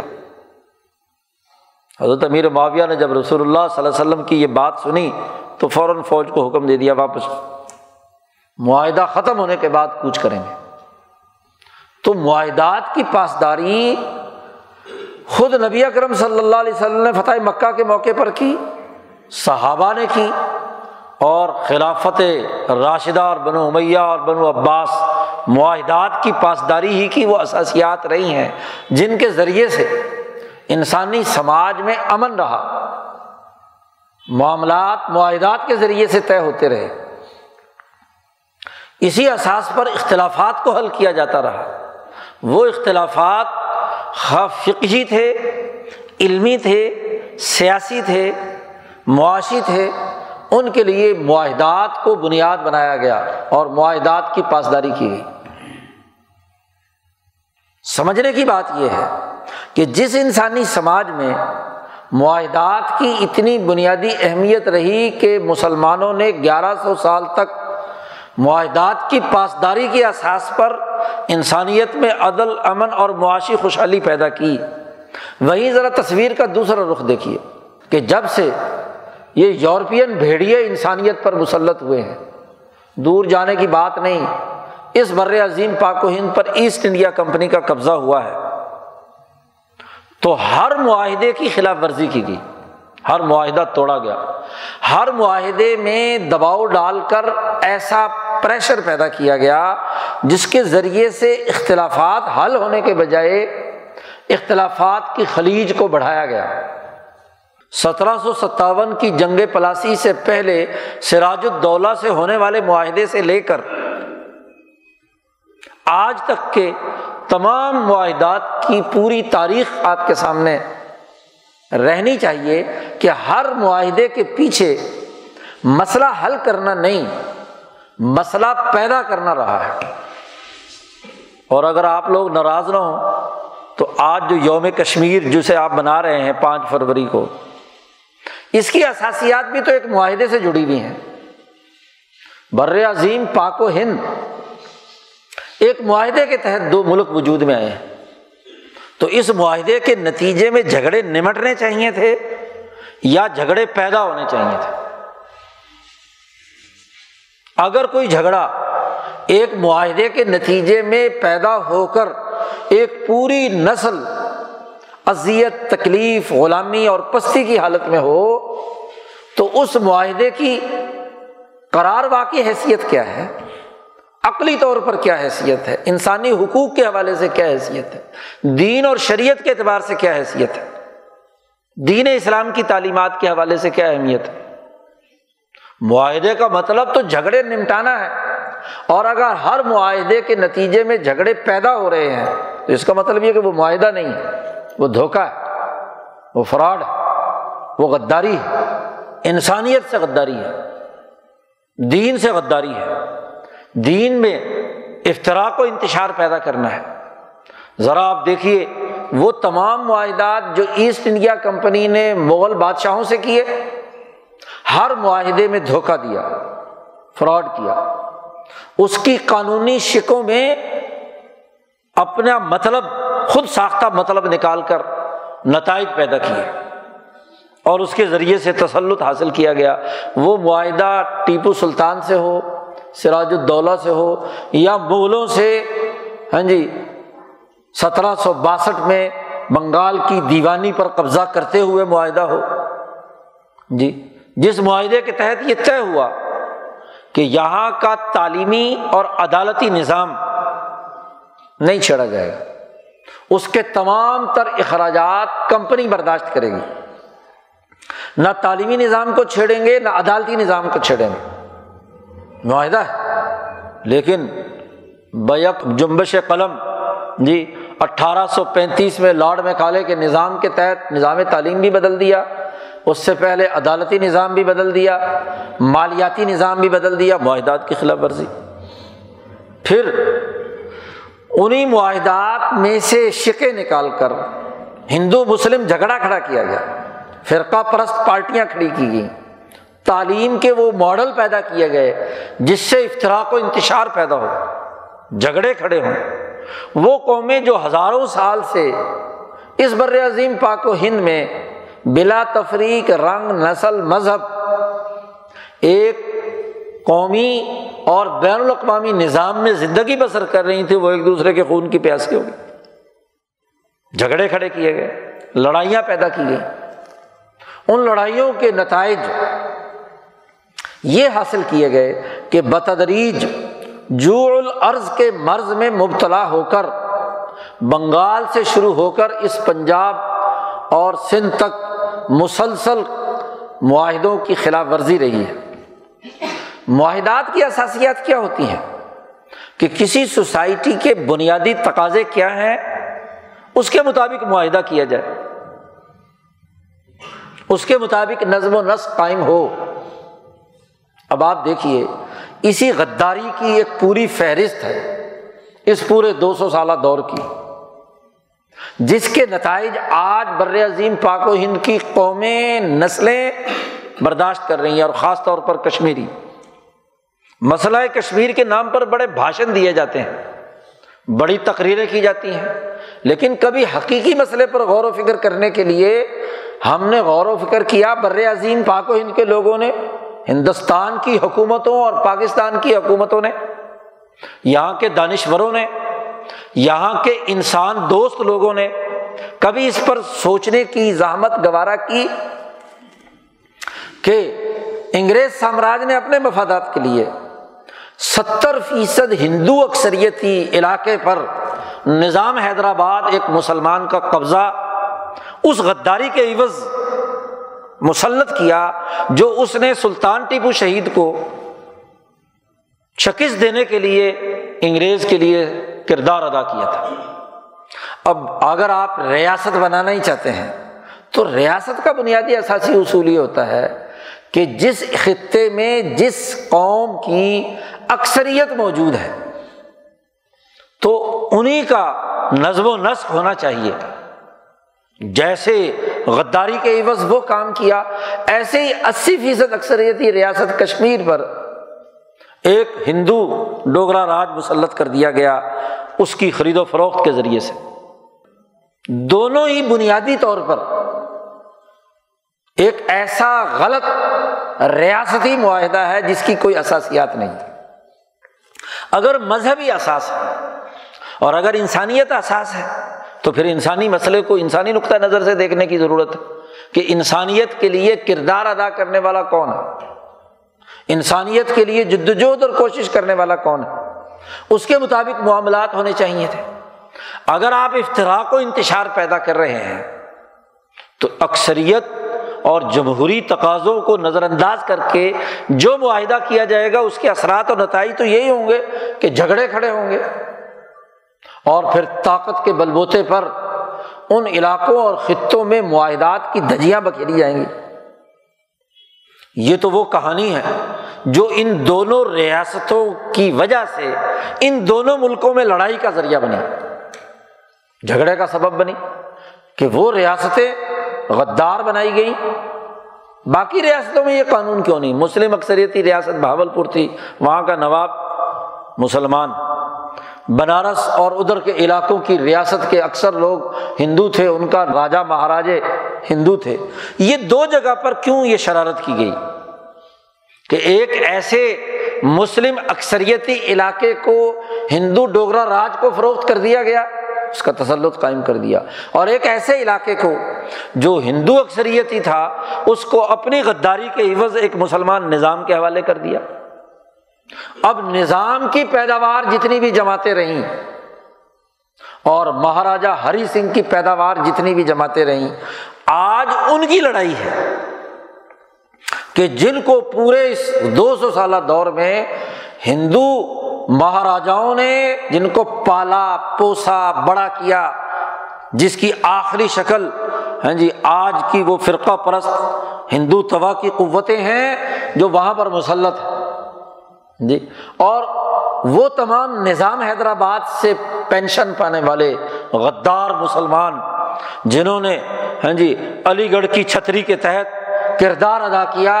حضرت امیر معاویہ نے جب رسول اللہ صلی اللہ علیہ وسلم کی یہ بات سنی تو فوراً فوج کو حکم دے دیا واپس، معاہدہ ختم ہونے کے بعد کوچ کریں گے۔ تو معاہدات کی پاسداری خود نبی اکرم صلی اللہ علیہ وسلم نے فتح مکہ کے موقع پر کی، صحابہ نے کی، اور خلافت راشدہ اور بنو امیہ اور بنو عباس معاہدات کی پاسداری ہی کی وہ اساسیات رہی ہیں جن کے ذریعے سے انسانی سماج میں امن رہا، معاملات معاہدات کے ذریعے سے طے ہوتے رہے، اسی اساس پر اختلافات کو حل کیا جاتا رہا۔ وہ اختلافات خواہ فقہی تھے، علمی تھے، سیاسی تھے، معاشی تھے، ان کے لیے معاہدات کو بنیاد بنایا گیا اور معاہدات کی پاسداری کی گئی۔ سمجھنے کی بات یہ ہے کہ جس انسانی سماج میں معاہدات کی اتنی بنیادی اہمیت رہی کہ مسلمانوں نے 1100 سال تک معاہدات کی پاسداری کے اساس پر انسانیت میں عدل، امن اور معاشی خوشحالی پیدا کی، وہیں ذرا تصویر کا دوسرا رخ دیکھیے کہ جب سے یہ یورپین بھیڑیے انسانیت پر مسلط ہوئے ہیں، دور جانے کی بات نہیں، اس بر عظیم پاک و ہند پر ایسٹ انڈیا کمپنی کا قبضہ ہوا ہے تو ہر معاہدے کی خلاف ورزی کی گئی، ہر معاہدہ توڑا گیا، ہر معاہدے میں دباؤ ڈال کر ایسا پریشر پیدا کیا گیا جس کے ذریعے سے اختلافات حل ہونے کے بجائے اختلافات کی خلیج کو بڑھایا گیا۔ 1757 کی جنگ پلاسی سے پہلے سراج الدولہ سے ہونے والے معاہدے سے لے کر آج تک کے تمام معاہدات کی پوری تاریخ آپ کے سامنے رہنی چاہیے کہ ہر معاہدے کے پیچھے مسئلہ حل کرنا نہیں، مسئلہ پیدا کرنا رہا ہے۔ اور اگر آپ لوگ ناراض نہ ہوں تو آج جو یوم کشمیر جسے آپ بنا رہے ہیں 5 فروری کو، اس کی اساسیات بھی تو ایک معاہدے سے جڑی ہوئی ہیں۔ بر عظیم پاک و ہند ایک معاہدے کے تحت 2 ملک وجود میں آئے ہیں، تو اس معاہدے کے نتیجے میں جھگڑے نمٹنے چاہیے تھے یا جھگڑے پیدا ہونے چاہیے تھے؟ اگر کوئی جھگڑا ایک معاہدے کے نتیجے میں پیدا ہو کر ایک پوری نسل اذیت، تکلیف، غلامی اور پستی کی حالت میں ہو تو اس معاہدے کی قرار واقعی حیثیت کیا ہے، عقلی طور پر کیا حیثیت ہے، انسانی حقوق کے حوالے سے کیا حیثیت ہے، دین اور شریعت کے اعتبار سے کیا حیثیت ہے، دین اسلام کی تعلیمات کے حوالے سے کیا اہمیت ہے۔ معاہدے کا مطلب تو جھگڑے نمٹانا ہے، اور اگر ہر معاہدے کے نتیجے میں جھگڑے پیدا ہو رہے ہیں تو اس کا مطلب یہ کہ وہ معاہدہ نہیں ہے، وہ دھوکہ ہے، وہ فراڈ ہے، وہ غداری ہے، انسانیت سے غداری ہے، دین سے غداری ہے۔ دین میں افتراق و انتشار پیدا کرنا ہے۔ ذرا آپ دیکھیے وہ تمام معاہدات جو ایسٹ انڈیا کمپنی نے مغل بادشاہوں سے کیے، ہر معاہدے میں دھوکہ دیا، فراڈ کیا، اس کی قانونی شکوں میں اپنا مطلب، خود ساختہ مطلب نکال کر نتائج پیدا کیے اور اس کے ذریعے سے تسلط حاصل کیا گیا۔ وہ معاہدہ ٹیپو سلطان سے ہو، سراج الدولہ سے ہو، یا مغلوں سے، ہاں جی 1762 میں بنگال کی دیوانی پر قبضہ کرتے ہوئے معاہدہ ہو، جی جس معاہدے کے تحت یہ طے ہوا کہ یہاں کا تعلیمی اور عدالتی نظام نہیں چھڑا جائے گا، اس کے تمام تر اخراجات کمپنی برداشت کرے گی، نہ تعلیمی نظام کو چھیڑیں گے نہ عدالتی نظام کو چھیڑیں گے، معاہدہ ہے۔ لیکن بیک جنبش قلم جی 1835 میں لارڈ میکالے کے نظام کے تحت نظام تعلیم بھی بدل دیا، اس سے پہلے عدالتی نظام بھی بدل دیا، مالیاتی نظام بھی بدل دیا، معاہدات کی خلاف ورزی۔ پھر انہی معاہدات میں سے شقیں نکال کر ہندو مسلم جھگڑا کھڑا کیا گیا، فرقہ پرست پارٹیاں کھڑی کی گئیں، تعلیم کے وہ ماڈل پیدا کیے گئے جس سے افتراق و انتشار پیدا ہو، جھگڑے کھڑے ہوں۔ وہ قومیں جو ہزاروں سال سے اس بر عظیم پاک و ہند میں بلا تفریق رنگ نسل مذہب ایک قومی اور بین الاقوامی نظام میں زندگی بسر کر رہی تھیں، وہ ایک دوسرے کے خون کی پیاس کی ہو گئی، جھگڑے کھڑے کیے گئے، لڑائیاں پیدا کی گئیں۔ ان لڑائیوں کے نتائج یہ حاصل کیے گئے کہ بتدریج جوع الارض کے مرض میں مبتلا ہو کر بنگال سے شروع ہو کر اس پنجاب اور سندھ تک مسلسل معاہدوں کی خلاف ورزی رہی ہے۔ معاہدات کی اساسیات کیا ہوتی ہیں کہ کسی سوسائٹی کے بنیادی تقاضے کیا ہیں، اس کے مطابق معاہدہ کیا جائے، اس کے مطابق نظم و نسق قائم ہو۔ اب آپ دیکھیے اسی غداری کی ایک پوری فہرست ہے اس پورے 200 سالہ دور کی، جس کے نتائج آج بر عظیم پاک و ہند کی قومیں، نسلیں برداشت کر رہی ہیں، اور خاص طور پر کشمیری۔ مسئلہ کشمیر کے نام پر بڑے بھاشن دیے جاتے ہیں، بڑی تقریریں کی جاتی ہیں، لیکن کبھی حقیقی مسئلے پر غور و فکر کرنے کے لیے ہم نے غور و فکر کیا، بر عظیم پاک و ہند کے لوگوں نے، ہندوستان کی حکومتوں اور پاکستان کی حکومتوں نے، یہاں کے دانشوروں نے، یہاں کے انسان دوست لوگوں نے کبھی اس پر سوچنے کی زحمت گوارا کی کہ انگریز سامراج نے اپنے مفادات کے لیے 70% ہندو اکثریتی علاقے پر نظام حیدرآباد، ایک مسلمان کا قبضہ، اس غداری کے عوض مسلط کیا جو اس نے سلطان ٹیپو شہید کو شکست دینے کے لیے انگریز کے لیے کردار ادا کیا تھا۔ اب اگر آپ ریاست بنانا ہی چاہتے ہیں تو ریاست کا بنیادی اساسی اصول یہ ہوتا ہے کہ جس خطے میں جس قوم کی اکثریت موجود ہے تو انہی کا نظم و نسق ہونا چاہیے۔ جیسے غداری کے عوض وہ کام کیا، ایسے ہی 80% اکثریتی ریاست کشمیر پر ایک ہندو ڈوگرا راج مسلط کر دیا گیا، اس کی خرید و فروخت کے ذریعے سے۔ دونوں ہی بنیادی طور پر ایک ایسا غلط ریاستی معاہدہ ہے جس کی کوئی اساسیات نہیں۔ اگر مذہبی اساس ہے اور اگر انسانیت اساس ہے تو پھر انسانی مسئلے کو انسانی نقطہ نظر سے دیکھنے کی ضرورت ہے کہ انسانیت کے لیے کردار ادا کرنے والا کون ہے، انسانیت کے لیے جدوجہد اور کوشش کرنے والا کون ہے، اس کے مطابق معاملات ہونے چاہیے تھے۔ اگر آپ افتراق و انتشار پیدا کر رہے ہیں تو اکثریت اور جمہوری تقاضوں کو نظر انداز کر کے جو معاہدہ کیا جائے گا اس کے اثرات اور نتائج تو یہی ہوں گے کہ جھگڑے کھڑے ہوں گے، اور پھر طاقت کے بل بوتے پر ان علاقوں اور خطوں میں معاہدات کی دھجیاں بکھیری جائیں گی۔ یہ تو وہ کہانی ہے جو ان دونوں ریاستوں کی وجہ سے ان دونوں ملکوں میں لڑائی کا ذریعہ بنی، جھگڑے کا سبب بنی، کہ وہ ریاستیں غدار بنائی گئیں۔ باقی ریاستوں میں یہ قانون کیوں نہیں؟ مسلم اکثریتی ریاست بہاولپور تھی، وہاں کا نواب مسلمان، بنارس اور ادھر کے علاقوں کی ریاست کے اکثر لوگ ہندو تھے، ان کا راجہ مہاراجے ہندو تھے۔ یہ دو جگہ پر کیوں یہ شرارت کی گئی کہ ایک ایسے مسلم اکثریتی علاقے کو ہندو ڈوگرا راج کو فروخت کر دیا گیا، اس کا تسلط قائم کر دیا، اور ایک ایسے علاقے کو جو ہندو اکثریتی تھا اس کو اپنی غداری کے عوض ایک مسلمان نظام کے حوالے کر دیا۔ اب نظام کی پیداوار جتنی بھی جماعتیں رہیں اور مہاراجہ ہری سنگھ کی پیداوار جتنی بھی جماعتیں رہیں، آج ان کی لڑائی ہے کہ جن کو پورے اس 200 سالہ دور میں ہندو مہاراجاؤں نے جن کو پالا پوسا بڑا کیا، جس کی آخری شکل آج کی وہ فرقہ پرست ہندو توا کی قوتیں ہیں جو وہاں پر مسلط ہیں اور وہ تمام نظام حیدرآباد سے پینشن پانے والے غدار مسلمان جنہوں نے علی گڑھ کی چھتری کے تحت کردار ادا کیا،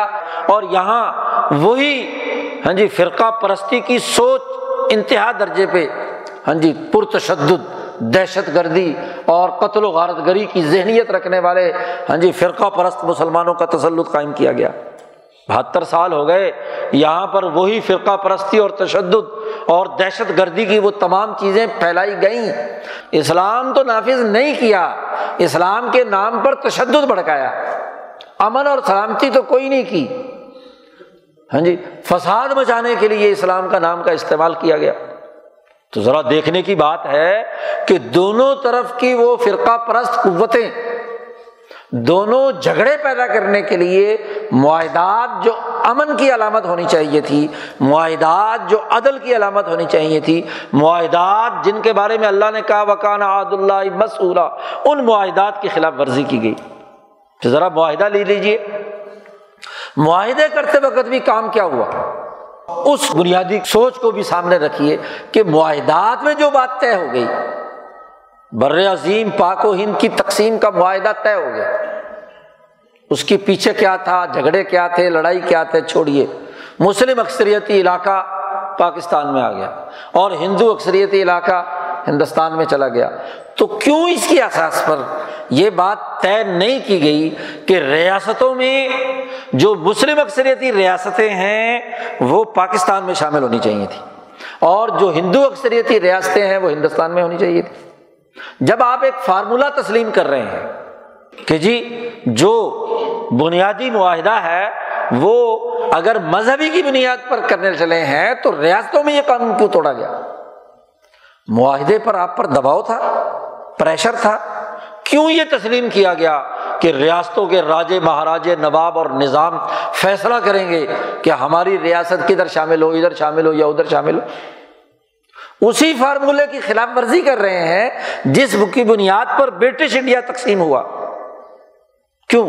اور یہاں وہی فرقہ پرستی کی سوچ انتہا درجے پہ پرتشدد، دہشت گردی اور قتل و غارت گری کی ذہنیت رکھنے والے فرقہ پرست مسلمانوں کا تسلط قائم کیا گیا۔ 72 سال ہو گئے یہاں پر وہی فرقہ پرستی اور تشدد اور دہشت گردی کی وہ تمام چیزیں پھیلائی گئیں۔ اسلام تو نافذ نہیں کیا، اسلام کے نام پر تشدد بھڑکایا، امن اور سلامتی تو کوئی نہیں کی، فساد مچانے کے لیے اسلام کا نام کا استعمال کیا گیا۔ تو ذرا دیکھنے کی بات ہے کہ دونوں طرف کی وہ فرقہ پرست قوتیں دونوں جھگڑے پیدا کرنے کے لیے معاہدات جو امن کی علامت ہونی چاہیے تھی، معاہدات جو عدل کی علامت ہونی چاہیے تھی، معاہدات جن کے بارے میں اللہ نے کہا وَكَانَ عَهْدُ اللَّهِ مَسْئُولًا، ان معاہدات کی خلاف ورزی کی گئی۔ تو ذرا معاہدہ لے لیجئے، معاہدے کرتے وقت بھی کام کیا ہوا؟ اس بنیادی سوچ کو بھی سامنے رکھیے کہ معاہدات میں جو بات طے ہو گئی، بر عظیم پاک و ہند کی تقسیم کا معاہدہ طے ہو گیا، اس کے پیچھے کیا تھا، جھگڑے کیا تھے، لڑائی کیا تھے، چھوڑیے۔ مسلم اکثریتی علاقہ پاکستان میں آ گیا اور ہندو اکثریتی علاقہ ہندوستان میں چلا گیا۔ تو کیوں اس کی اساس پر یہ بات طے نہیں کی گئی کہ ریاستوں میں جو مسلم اکثریتی ریاستیں ہیں وہ پاکستان میں شامل ہونی چاہیے تھی اور جو ہندو اکثریتی ریاستیں ہیں وہ ہندوستان میں ہونی چاہیے تھی؟ جب آپ ایک فارمولہ تسلیم کر رہے ہیں کہ جی جو بنیادی معاہدہ ہے وہ اگر مذہبی کی بنیاد پر کرنے چلے ہیں تو ریاستوں میں یہ قانون کیوں توڑا گیا؟ معاہدے پر آپ پر دباؤ تھا، پریشر تھا، کیوں یہ تسلیم کیا گیا کہ ریاستوں کے راجے مہاراجے نواب اور نظام فیصلہ کریں گے کہ ہماری ریاست کدھر شامل ہو، ادھر شامل ہو یا ادھر شامل ہو؟ اسی فارمولے کی خلاف ورزی کر رہے ہیں جس کی بنیاد پر برٹش انڈیا تقسیم ہوا۔ کیوں؟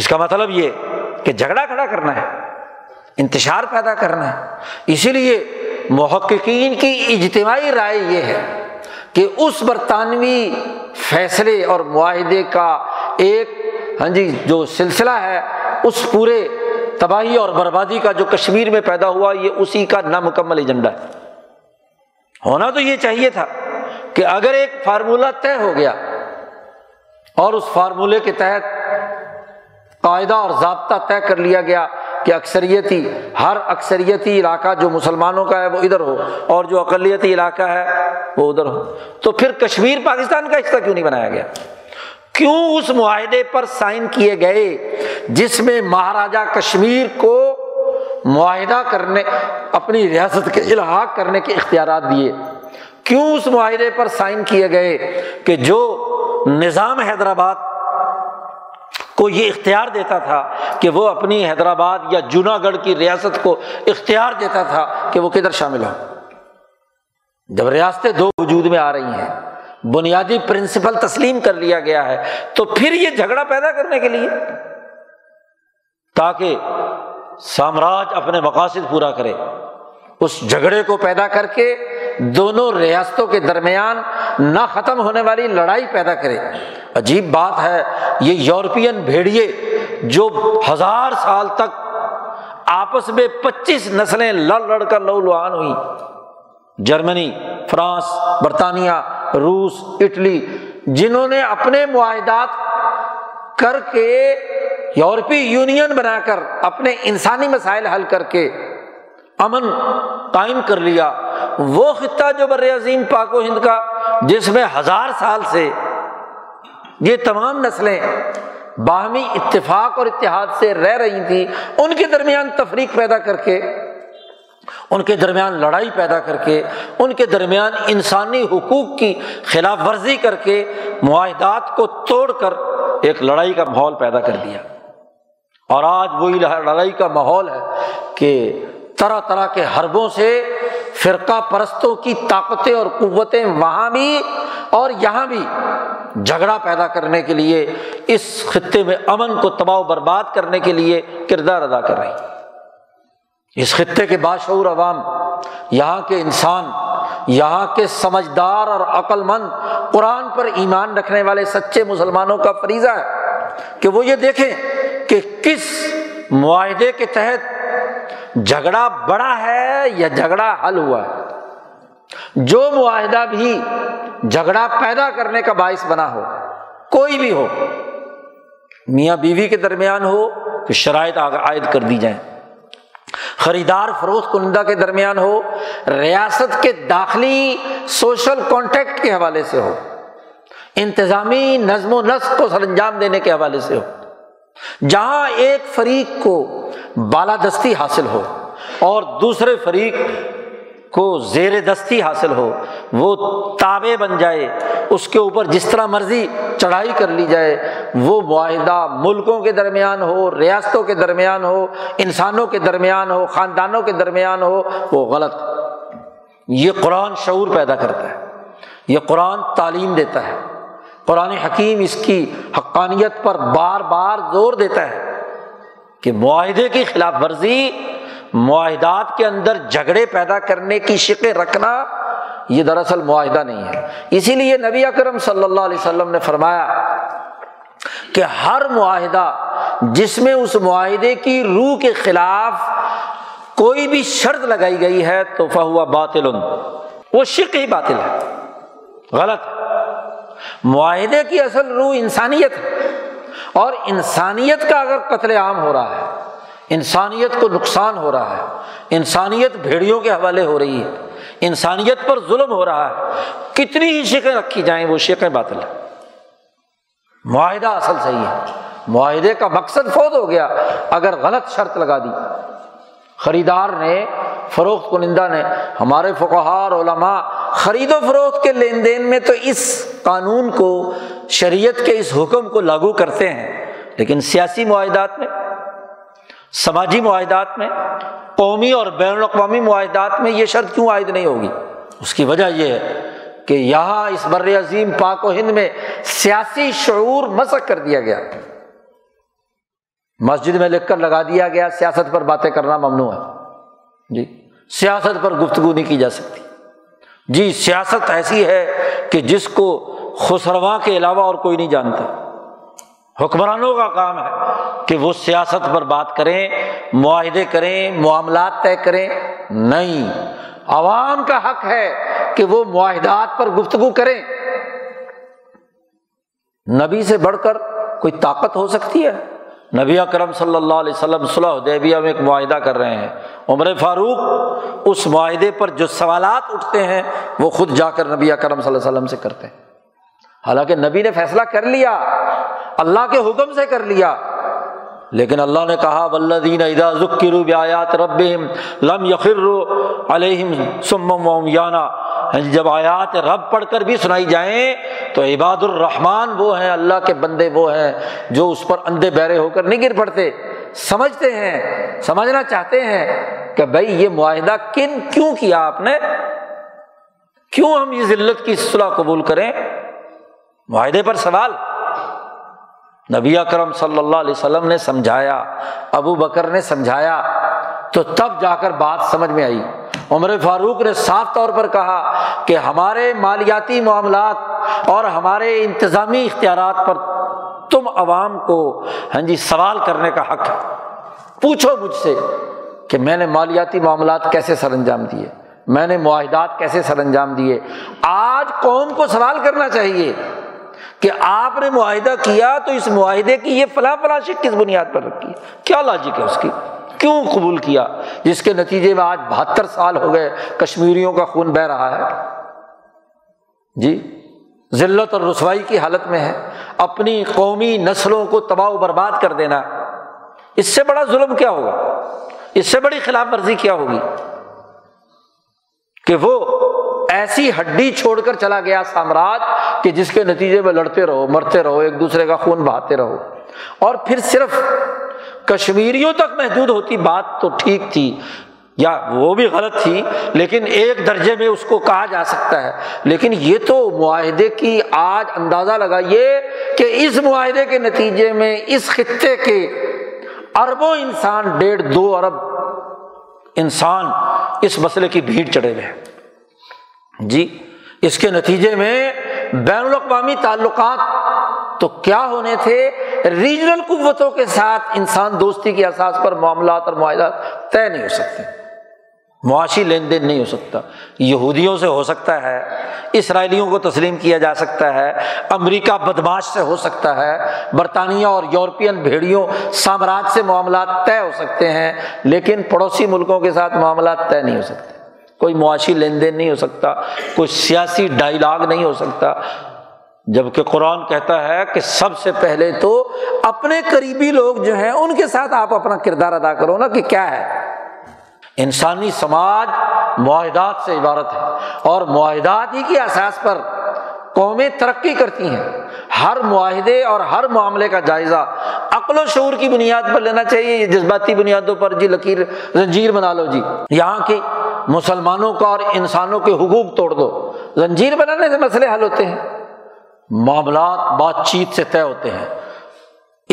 اس کا مطلب یہ کہ جھگڑا کھڑا کرنا ہے، انتشار پیدا کرنا ہے۔ اسی لیے محققین کی اجتماعی رائے یہ ہے کہ اس برطانوی فیصلے اور معاہدے کا ایک جو سلسلہ ہے، اس پورے تباہی اور بربادی کا جو کشمیر میں پیدا ہوا، یہ اسی کا نامکمل ایجنڈا ہے۔ ہونا تو یہ چاہیے تھا کہ اگر ایک فارمولہ طے ہو گیا اور اس فارمولے کے تحت قاعدہ اور ضابطہ طے کر لیا گیا کہ اکثریتی، ہر اکثریتی علاقہ جو مسلمانوں کا ہے وہ ادھر ہو اور جو اقلیتی علاقہ ہے وہ ادھر ہو، تو پھر کشمیر پاکستان کا حصہ کیوں نہیں بنایا گیا؟ کیوں اس معاہدے پر سائن کیے گئے جس میں مہاراجہ کشمیر کو معاہدہ کرنے، اپنی ریاست کے الحاق کرنے کے اختیارات دیے؟ کیوں اس معاہدے پر سائن کیے گئے کہ جو نظام حیدرآباد کو یہ اختیار دیتا تھا کہ وہ اپنی حیدرآباد یا جوناگڑھ کی ریاست کو اختیار دیتا تھا کہ وہ کدھر شامل ہو؟ جب ریاستیں دو وجود میں آ رہی ہیں، بنیادی پرنسپل تسلیم کر لیا گیا ہے، تو پھر یہ جھگڑا پیدا کرنے کے لیے، تاکہ سامراج اپنے مقاصد پورا کرے، اس جھگڑے کو پیدا کر کے دونوں ریاستوں کے درمیان نہ ختم ہونے والی لڑائی پیدا کرے۔ عجیب بات ہے، یہ یورپین بھیڑیے جو 1000 سال تک آپس میں 25 نسلیں لڑ لڑ کر لو لعان ہوئی، جرمنی، فرانس، برطانیہ، روس، اٹلی، جنہوں نے اپنے معاہدات کر کے یورپی یونین بنا کر اپنے انسانی مسائل حل کر کے امن قائم کر لیا، وہ خطہ جو بر عظیم پاک و ہند کا جس میں 1000 سال سے یہ تمام نسلیں باہمی اتفاق اور اتحاد سے رہ رہی تھیں، ان کے درمیان تفریق پیدا کر کے، ان کے درمیان لڑائی پیدا کر کے، ان کے درمیان انسانی حقوق کی خلاف ورزی کر کے معاہدات کو توڑ کر ایک لڑائی کا ماحول پیدا کر دیا۔ اور آج وہی لڑائی کا ماحول ہے کہ طرح طرح کے حربوں سے فرقہ پرستوں کی طاقتیں اور قوتیں وہاں بھی اور یہاں بھی جھگڑا پیدا کرنے کے لیے، اس خطے میں امن کو تباہ و برباد کرنے کے لیے کردار ادا کر رہی ہیں۔ اس خطے کے باشعور عوام، یہاں کے انسان، یہاں کے سمجھدار اور عقل مند قرآن پر ایمان رکھنے والے سچے مسلمانوں کا فریضہ ہے کہ وہ یہ دیکھیں کہ کس معاہدے کے تحت جھگڑا بڑا ہے یا جھگڑا حل ہوا ہے۔ جو معاہدہ بھی جھگڑا پیدا کرنے کا باعث بنا ہو، کوئی بھی ہو، میاں بیوی کے درمیان ہو کہ شرائط عائد کر دی جائیں، خریدار فروخت کنندہ کے درمیان ہو، ریاست کے داخلی سوشل کانٹیکٹ کے حوالے سے ہو، انتظامی نظم و نسق کو سر انجام دینے کے حوالے سے ہو، جہاں ایک فریق کو بالادستی حاصل ہو اور دوسرے فریق کو زیر دستی حاصل ہو، وہ تابع بن جائے، اس کے اوپر جس طرح مرضی چڑھائی کر لی جائے، وہ معاہدہ ملکوں کے درمیان ہو، ریاستوں کے درمیان ہو، انسانوں کے درمیان ہو، خاندانوں کے درمیان ہو، وہ غلط۔ یہ قرآن شعور پیدا کرتا ہے، یہ قرآن تعلیم دیتا ہے، قرآن حکیم اس کی حقانیت پر بار بار زور دیتا ہے کہ معاہدے کی خلاف ورزی، معاہدات کے اندر جھگڑے پیدا کرنے کی شقیں رکھنا، یہ دراصل معاہدہ نہیں ہے۔ اسی لیے نبی اکرم صلی اللہ علیہ وسلم نے فرمایا کہ ہر معاہدہ جس میں اس معاہدے کی روح کے خلاف کوئی بھی شرط لگائی گئی ہے تو فہو باطل، وہ شق ہی باطل ہے، غلط ہے۔ معاہدے کی اصل روح انسانیت ہے، اور انسانیت کا اگر قتل عام ہو رہا ہے، انسانیت کو نقصان ہو رہا ہے، انسانیت بھیڑیوں کے حوالے ہو رہی ہے، انسانیت پر ظلم ہو رہا ہے، کتنی ہی شقیں رکھی جائیں، وہ شقیں باطل ہیں۔ معاہدہ اصل صحیح ہے، معاہدے کا مقصد فوت ہو گیا اگر غلط شرط لگا دی خریدار نے، فروخت کنندہ نے۔ ہمارے فقہاء اور علماء خرید و فروخت کے لین دین میں تو اس قانون کو، شریعت کے اس حکم کو لاگو کرتے ہیں، لیکن سیاسی معاہدات میں، سماجی معاہدات میں، قومی اور بین الاقوامی معاہدات میں یہ شرط کیوں عائد نہیں ہوگی؟ اس کی وجہ یہ ہے کہ یہاں اس بر عظیم پاک و ہند میں سیاسی شعور مسخ کر دیا گیا، مسجد میں لکھ کر لگا دیا گیا سیاست پر باتیں کرنا ممنوع ہے، جی سیاست پر گفتگو نہیں کی جا سکتی، جی سیاست ایسی ہے کہ جس کو خسرواں کے علاوہ اور کوئی نہیں جانتا۔ حکمرانوں کا کام ہے کہ وہ سیاست پر بات کریں، معاہدے کریں، معاملات طے کریں، نہیں، عوام کا حق ہے کہ وہ معاہدات پر گفتگو کریں۔ نبی سے بڑھ کر کوئی طاقت ہو سکتی ہے؟ نبی اکرم صلی اللہ علیہ وسلم صلح حدیبیہ میں ایک معاہدہ کر رہے ہیں، عمر فاروق اس معاہدے پر جو سوالات اٹھتے ہیں وہ خود جا کر نبی اکرم صلی اللہ علیہ وسلم سے کرتے ہیں، حالانکہ نبی نے فیصلہ کر لیا، اللہ کے حکم سے کر لیا، لیکن اللہ نے کہا والذین اذا ذکروا بآیات ربہم لم یخروا علیہم صما وعمیانا، جب آیات رب پڑھ کر بھی سنائی جائیں تو عباد الرحمن وہ ہیں، اللہ کے بندے وہ ہیں جو اس پر اندھے بہرے ہو کر نہیں گر پڑتے، سمجھتے ہیں، سمجھنا چاہتے ہیں کہ بھائی یہ معاہدہ کیوں کیا آپ نے، کیوں ہم یہ ذلت کی صلح قبول کریں؟ معاہدے پر سوال، نبی اکرم صلی اللہ علیہ وسلم نے سمجھایا، ابو بکر نے سمجھایا، تو تب جا کر بات سمجھ میں آئی۔ عمر فاروق نے صاف طور پر کہا کہ ہمارے مالیاتی معاملات اور ہمارے انتظامی اختیارات پر تم عوام کو ہاں جی سوال کرنے کا حق ہے، پوچھو مجھ سے کہ میں نے مالیاتی معاملات کیسے سر انجام دیے، میں نے معاہدات کیسے سر انجام دیے۔ آج قوم کو سوال کرنا چاہیے کہ آپ نے معاہدہ کیا تو اس معاہدے کی یہ فلاں فلاں شک کس بنیاد پر رکھی، کیا لاجک ہے اس کی، کیوں قبول کیا، جس کے نتیجے میں آج 72 سال ہو گئے کشمیریوں کا خون بہہ رہا ہے، جی ذلت اور رسوائی کی حالت میں ہے، اپنی قومی نسلوں کو تباہ و برباد کر دینا، اس سے بڑا ظلم کیا ہوگا، اس سے بڑی خلاف ورزی کیا ہوگی کہ وہ ایسی ہڈی چھوڑ کر چلا گیا سامراج کہ جس کے نتیجے میں لڑتے رہو، مرتے رہو، ایک دوسرے کا خون بہاتے رہو۔ اور پھر صرف کشمیریوں تک محدود ہوتی بات تو ٹھیک تھی، یا وہ بھی غلط تھی لیکن ایک درجے میں اس کو کہا جا سکتا ہے، لیکن یہ تو معاہدے کی آج اندازہ لگائیے کہ اس معاہدے کے نتیجے میں اس خطے کے اربوں انسان، 1.5-2 ارب انسان اس مسئلے کی بھیڑ چڑھے ہوئے، جی اس کے نتیجے میں بین الاقوامی تعلقات تو کیا ہونے تھے، ریجنل قوتوں کے ساتھ انسان دوستی کے اساس پر معاملات اور معاہدات طے نہیں ہو سکتے، معاشی لین دین نہیں ہو سکتا، یہودیوں سے ہو سکتا ہے، اسرائیلیوں کو تسلیم کیا جا سکتا ہے، امریکہ بدماش سے ہو سکتا ہے، برطانیہ اور یورپین بھیڑیوں سامراج سے معاملات طے ہو سکتے ہیں، لیکن پڑوسی ملکوں کے ساتھ معاملات طے نہیں ہو سکتے، کوئی معاشی لین دین نہیں ہو سکتا، کوئی سیاسی ڈائیلاگ نہیں ہو سکتا، جبکہ قرآن کہتا ہے کہ سب سے پہلے تو اپنے قریبی لوگ جو ہیں ان کے ساتھ آپ اپنا کردار ادا کرو نا، کہ کیا ہے انسانی سماج معاہدات سے عبارت ہے، اور معاہدات ہی کے اساس پر قومیں ترقی کرتی ہیں۔ ہر معاہدے اور ہر معاملے کا جائزہ عقل و شعور کی بنیاد پر لینا چاہیے، یہ جذباتی بنیادوں پر جی لکیر زنجیر بنا لو، جی یہاں کی مسلمانوں کا اور انسانوں کے حقوق توڑ دو، زنجیر بنانے سے مسئلے حل ہوتے ہیں، معاملات بات چیت سے طے ہوتے ہیں،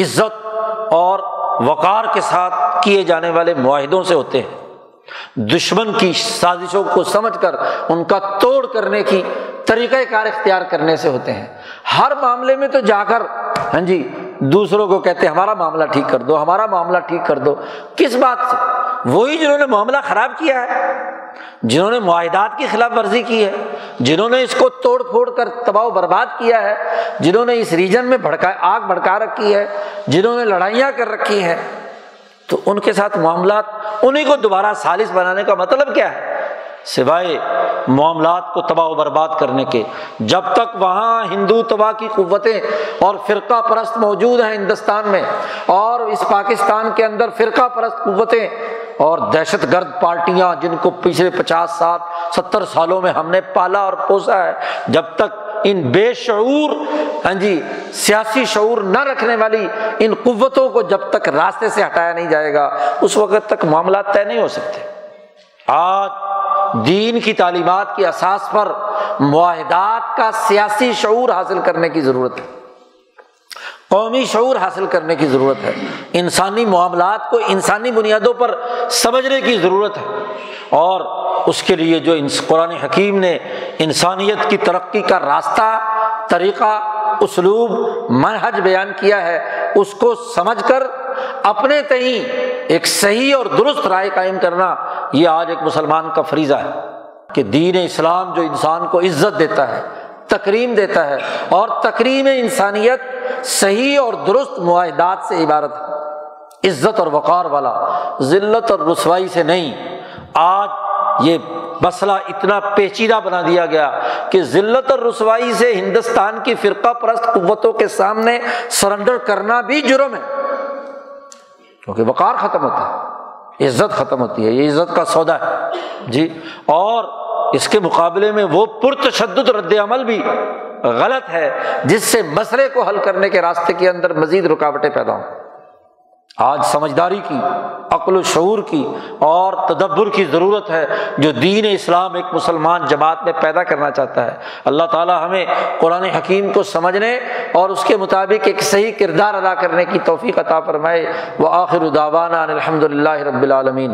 عزت اور وقار کے ساتھ کیے جانے والے معاہدوں سے ہوتے ہیں، دشمن کی سازشوں کو سمجھ کر ان کا توڑ کرنے کی طریقہ کار اختیار کرنے سے ہوتے ہیں۔ ہر معاملے میں تو جا کر ہاں جی دوسروں کو کہتے ہیں ہمارا معاملہ ٹھیک کر دو، ہمارا معاملہ ٹھیک کر دو، کس بات سے؟ وہی جنہوں نے معاملہ خراب کیا ہے، جنہوں نے معاہدات کی خلاف ورزی کی ہے، جنہوں نے اس کو توڑ پھوڑ کر تباہ و برباد کیا ہے، جنہوں نے اس ریجن میں آگ بھڑکا رکھی ہے، جنہوں نے لڑائیاں کر رکھی ہیں، تو ان کے ساتھ معاملات، انہیں کو دوبارہ ثالث بنانے کا مطلب کیا ہے سوائے معاملات کو تباہ و برباد کرنے کے۔ جب تک وہاں ہندو تباہ کی قوتیں اور فرقہ پرست موجود ہیں ہندوستان میں، اور اس پاکستان کے اندر فرقہ پرست قوتیں اور دہشت گرد پارٹیاں جن کو پچھلے 50-60 سالوں میں ہم نے پالا اور پوسا ہے، جب تک ان بے شعور ہاں جی سیاسی شعور نہ رکھنے والی ان قوتوں کو جب تک راستے سے ہٹایا نہیں جائے گا، اس وقت تک معاملات طے نہیں ہو سکتے۔ آج دین کی تعلیمات کے اساس پر معاہدات کا سیاسی شعور حاصل کرنے کی ضرورت ہے، قومی شعور حاصل کرنے کی ضرورت ہے، انسانی معاملات کو انسانی بنیادوں پر سمجھنے کی ضرورت ہے، اور اس کے لیے جو قرآن حکیم نے انسانیت کی ترقی کا راستہ، طریقہ، اسلوب، منہج بیان کیا ہے، اس کو سمجھ کر اپنے تئیں ایک صحیح اور درست رائے قائم کرنا، یہ آج ایک مسلمان کا فریضہ ہے کہ دین اسلام جو انسان کو عزت دیتا ہے، تکریم دیتا ہے، اور تکریم انسانیت صحیح اور درست معاہدات سے عبارت ہے، عزت اور وقار والا، ذلت اور رسوائی سے نہیں۔ آج یہ مسئلہ اتنا پیچیدہ بنا دیا گیا کہ ذلت اور رسوائی سے ہندوستان کی فرقہ پرست قوتوں کے سامنے سرنڈر کرنا بھی جرم ہے، کیونکہ وقار ختم ہوتا ہے، عزت ختم ہوتی ہے، یہ عزت کا سودا ہے جی، اور اس کے مقابلے میں وہ پرتشدد رد عمل بھی غلط ہے جس سے مسئلے کو حل کرنے کے راستے کے اندر مزید رکاوٹیں پیدا ہوں۔ آج سمجھداری کی، عقل و شعور کی اور تدبر کی ضرورت ہے جو دین اسلام ایک مسلمان جماعت میں پیدا کرنا چاہتا ہے۔ اللہ تعالیٰ ہمیں قرآن حکیم کو سمجھنے اور اس کے مطابق ایک صحیح کردار ادا کرنے کی توفیق عطا فرمائے۔ وآخر دعوانا الحمدللہ رب العالمین۔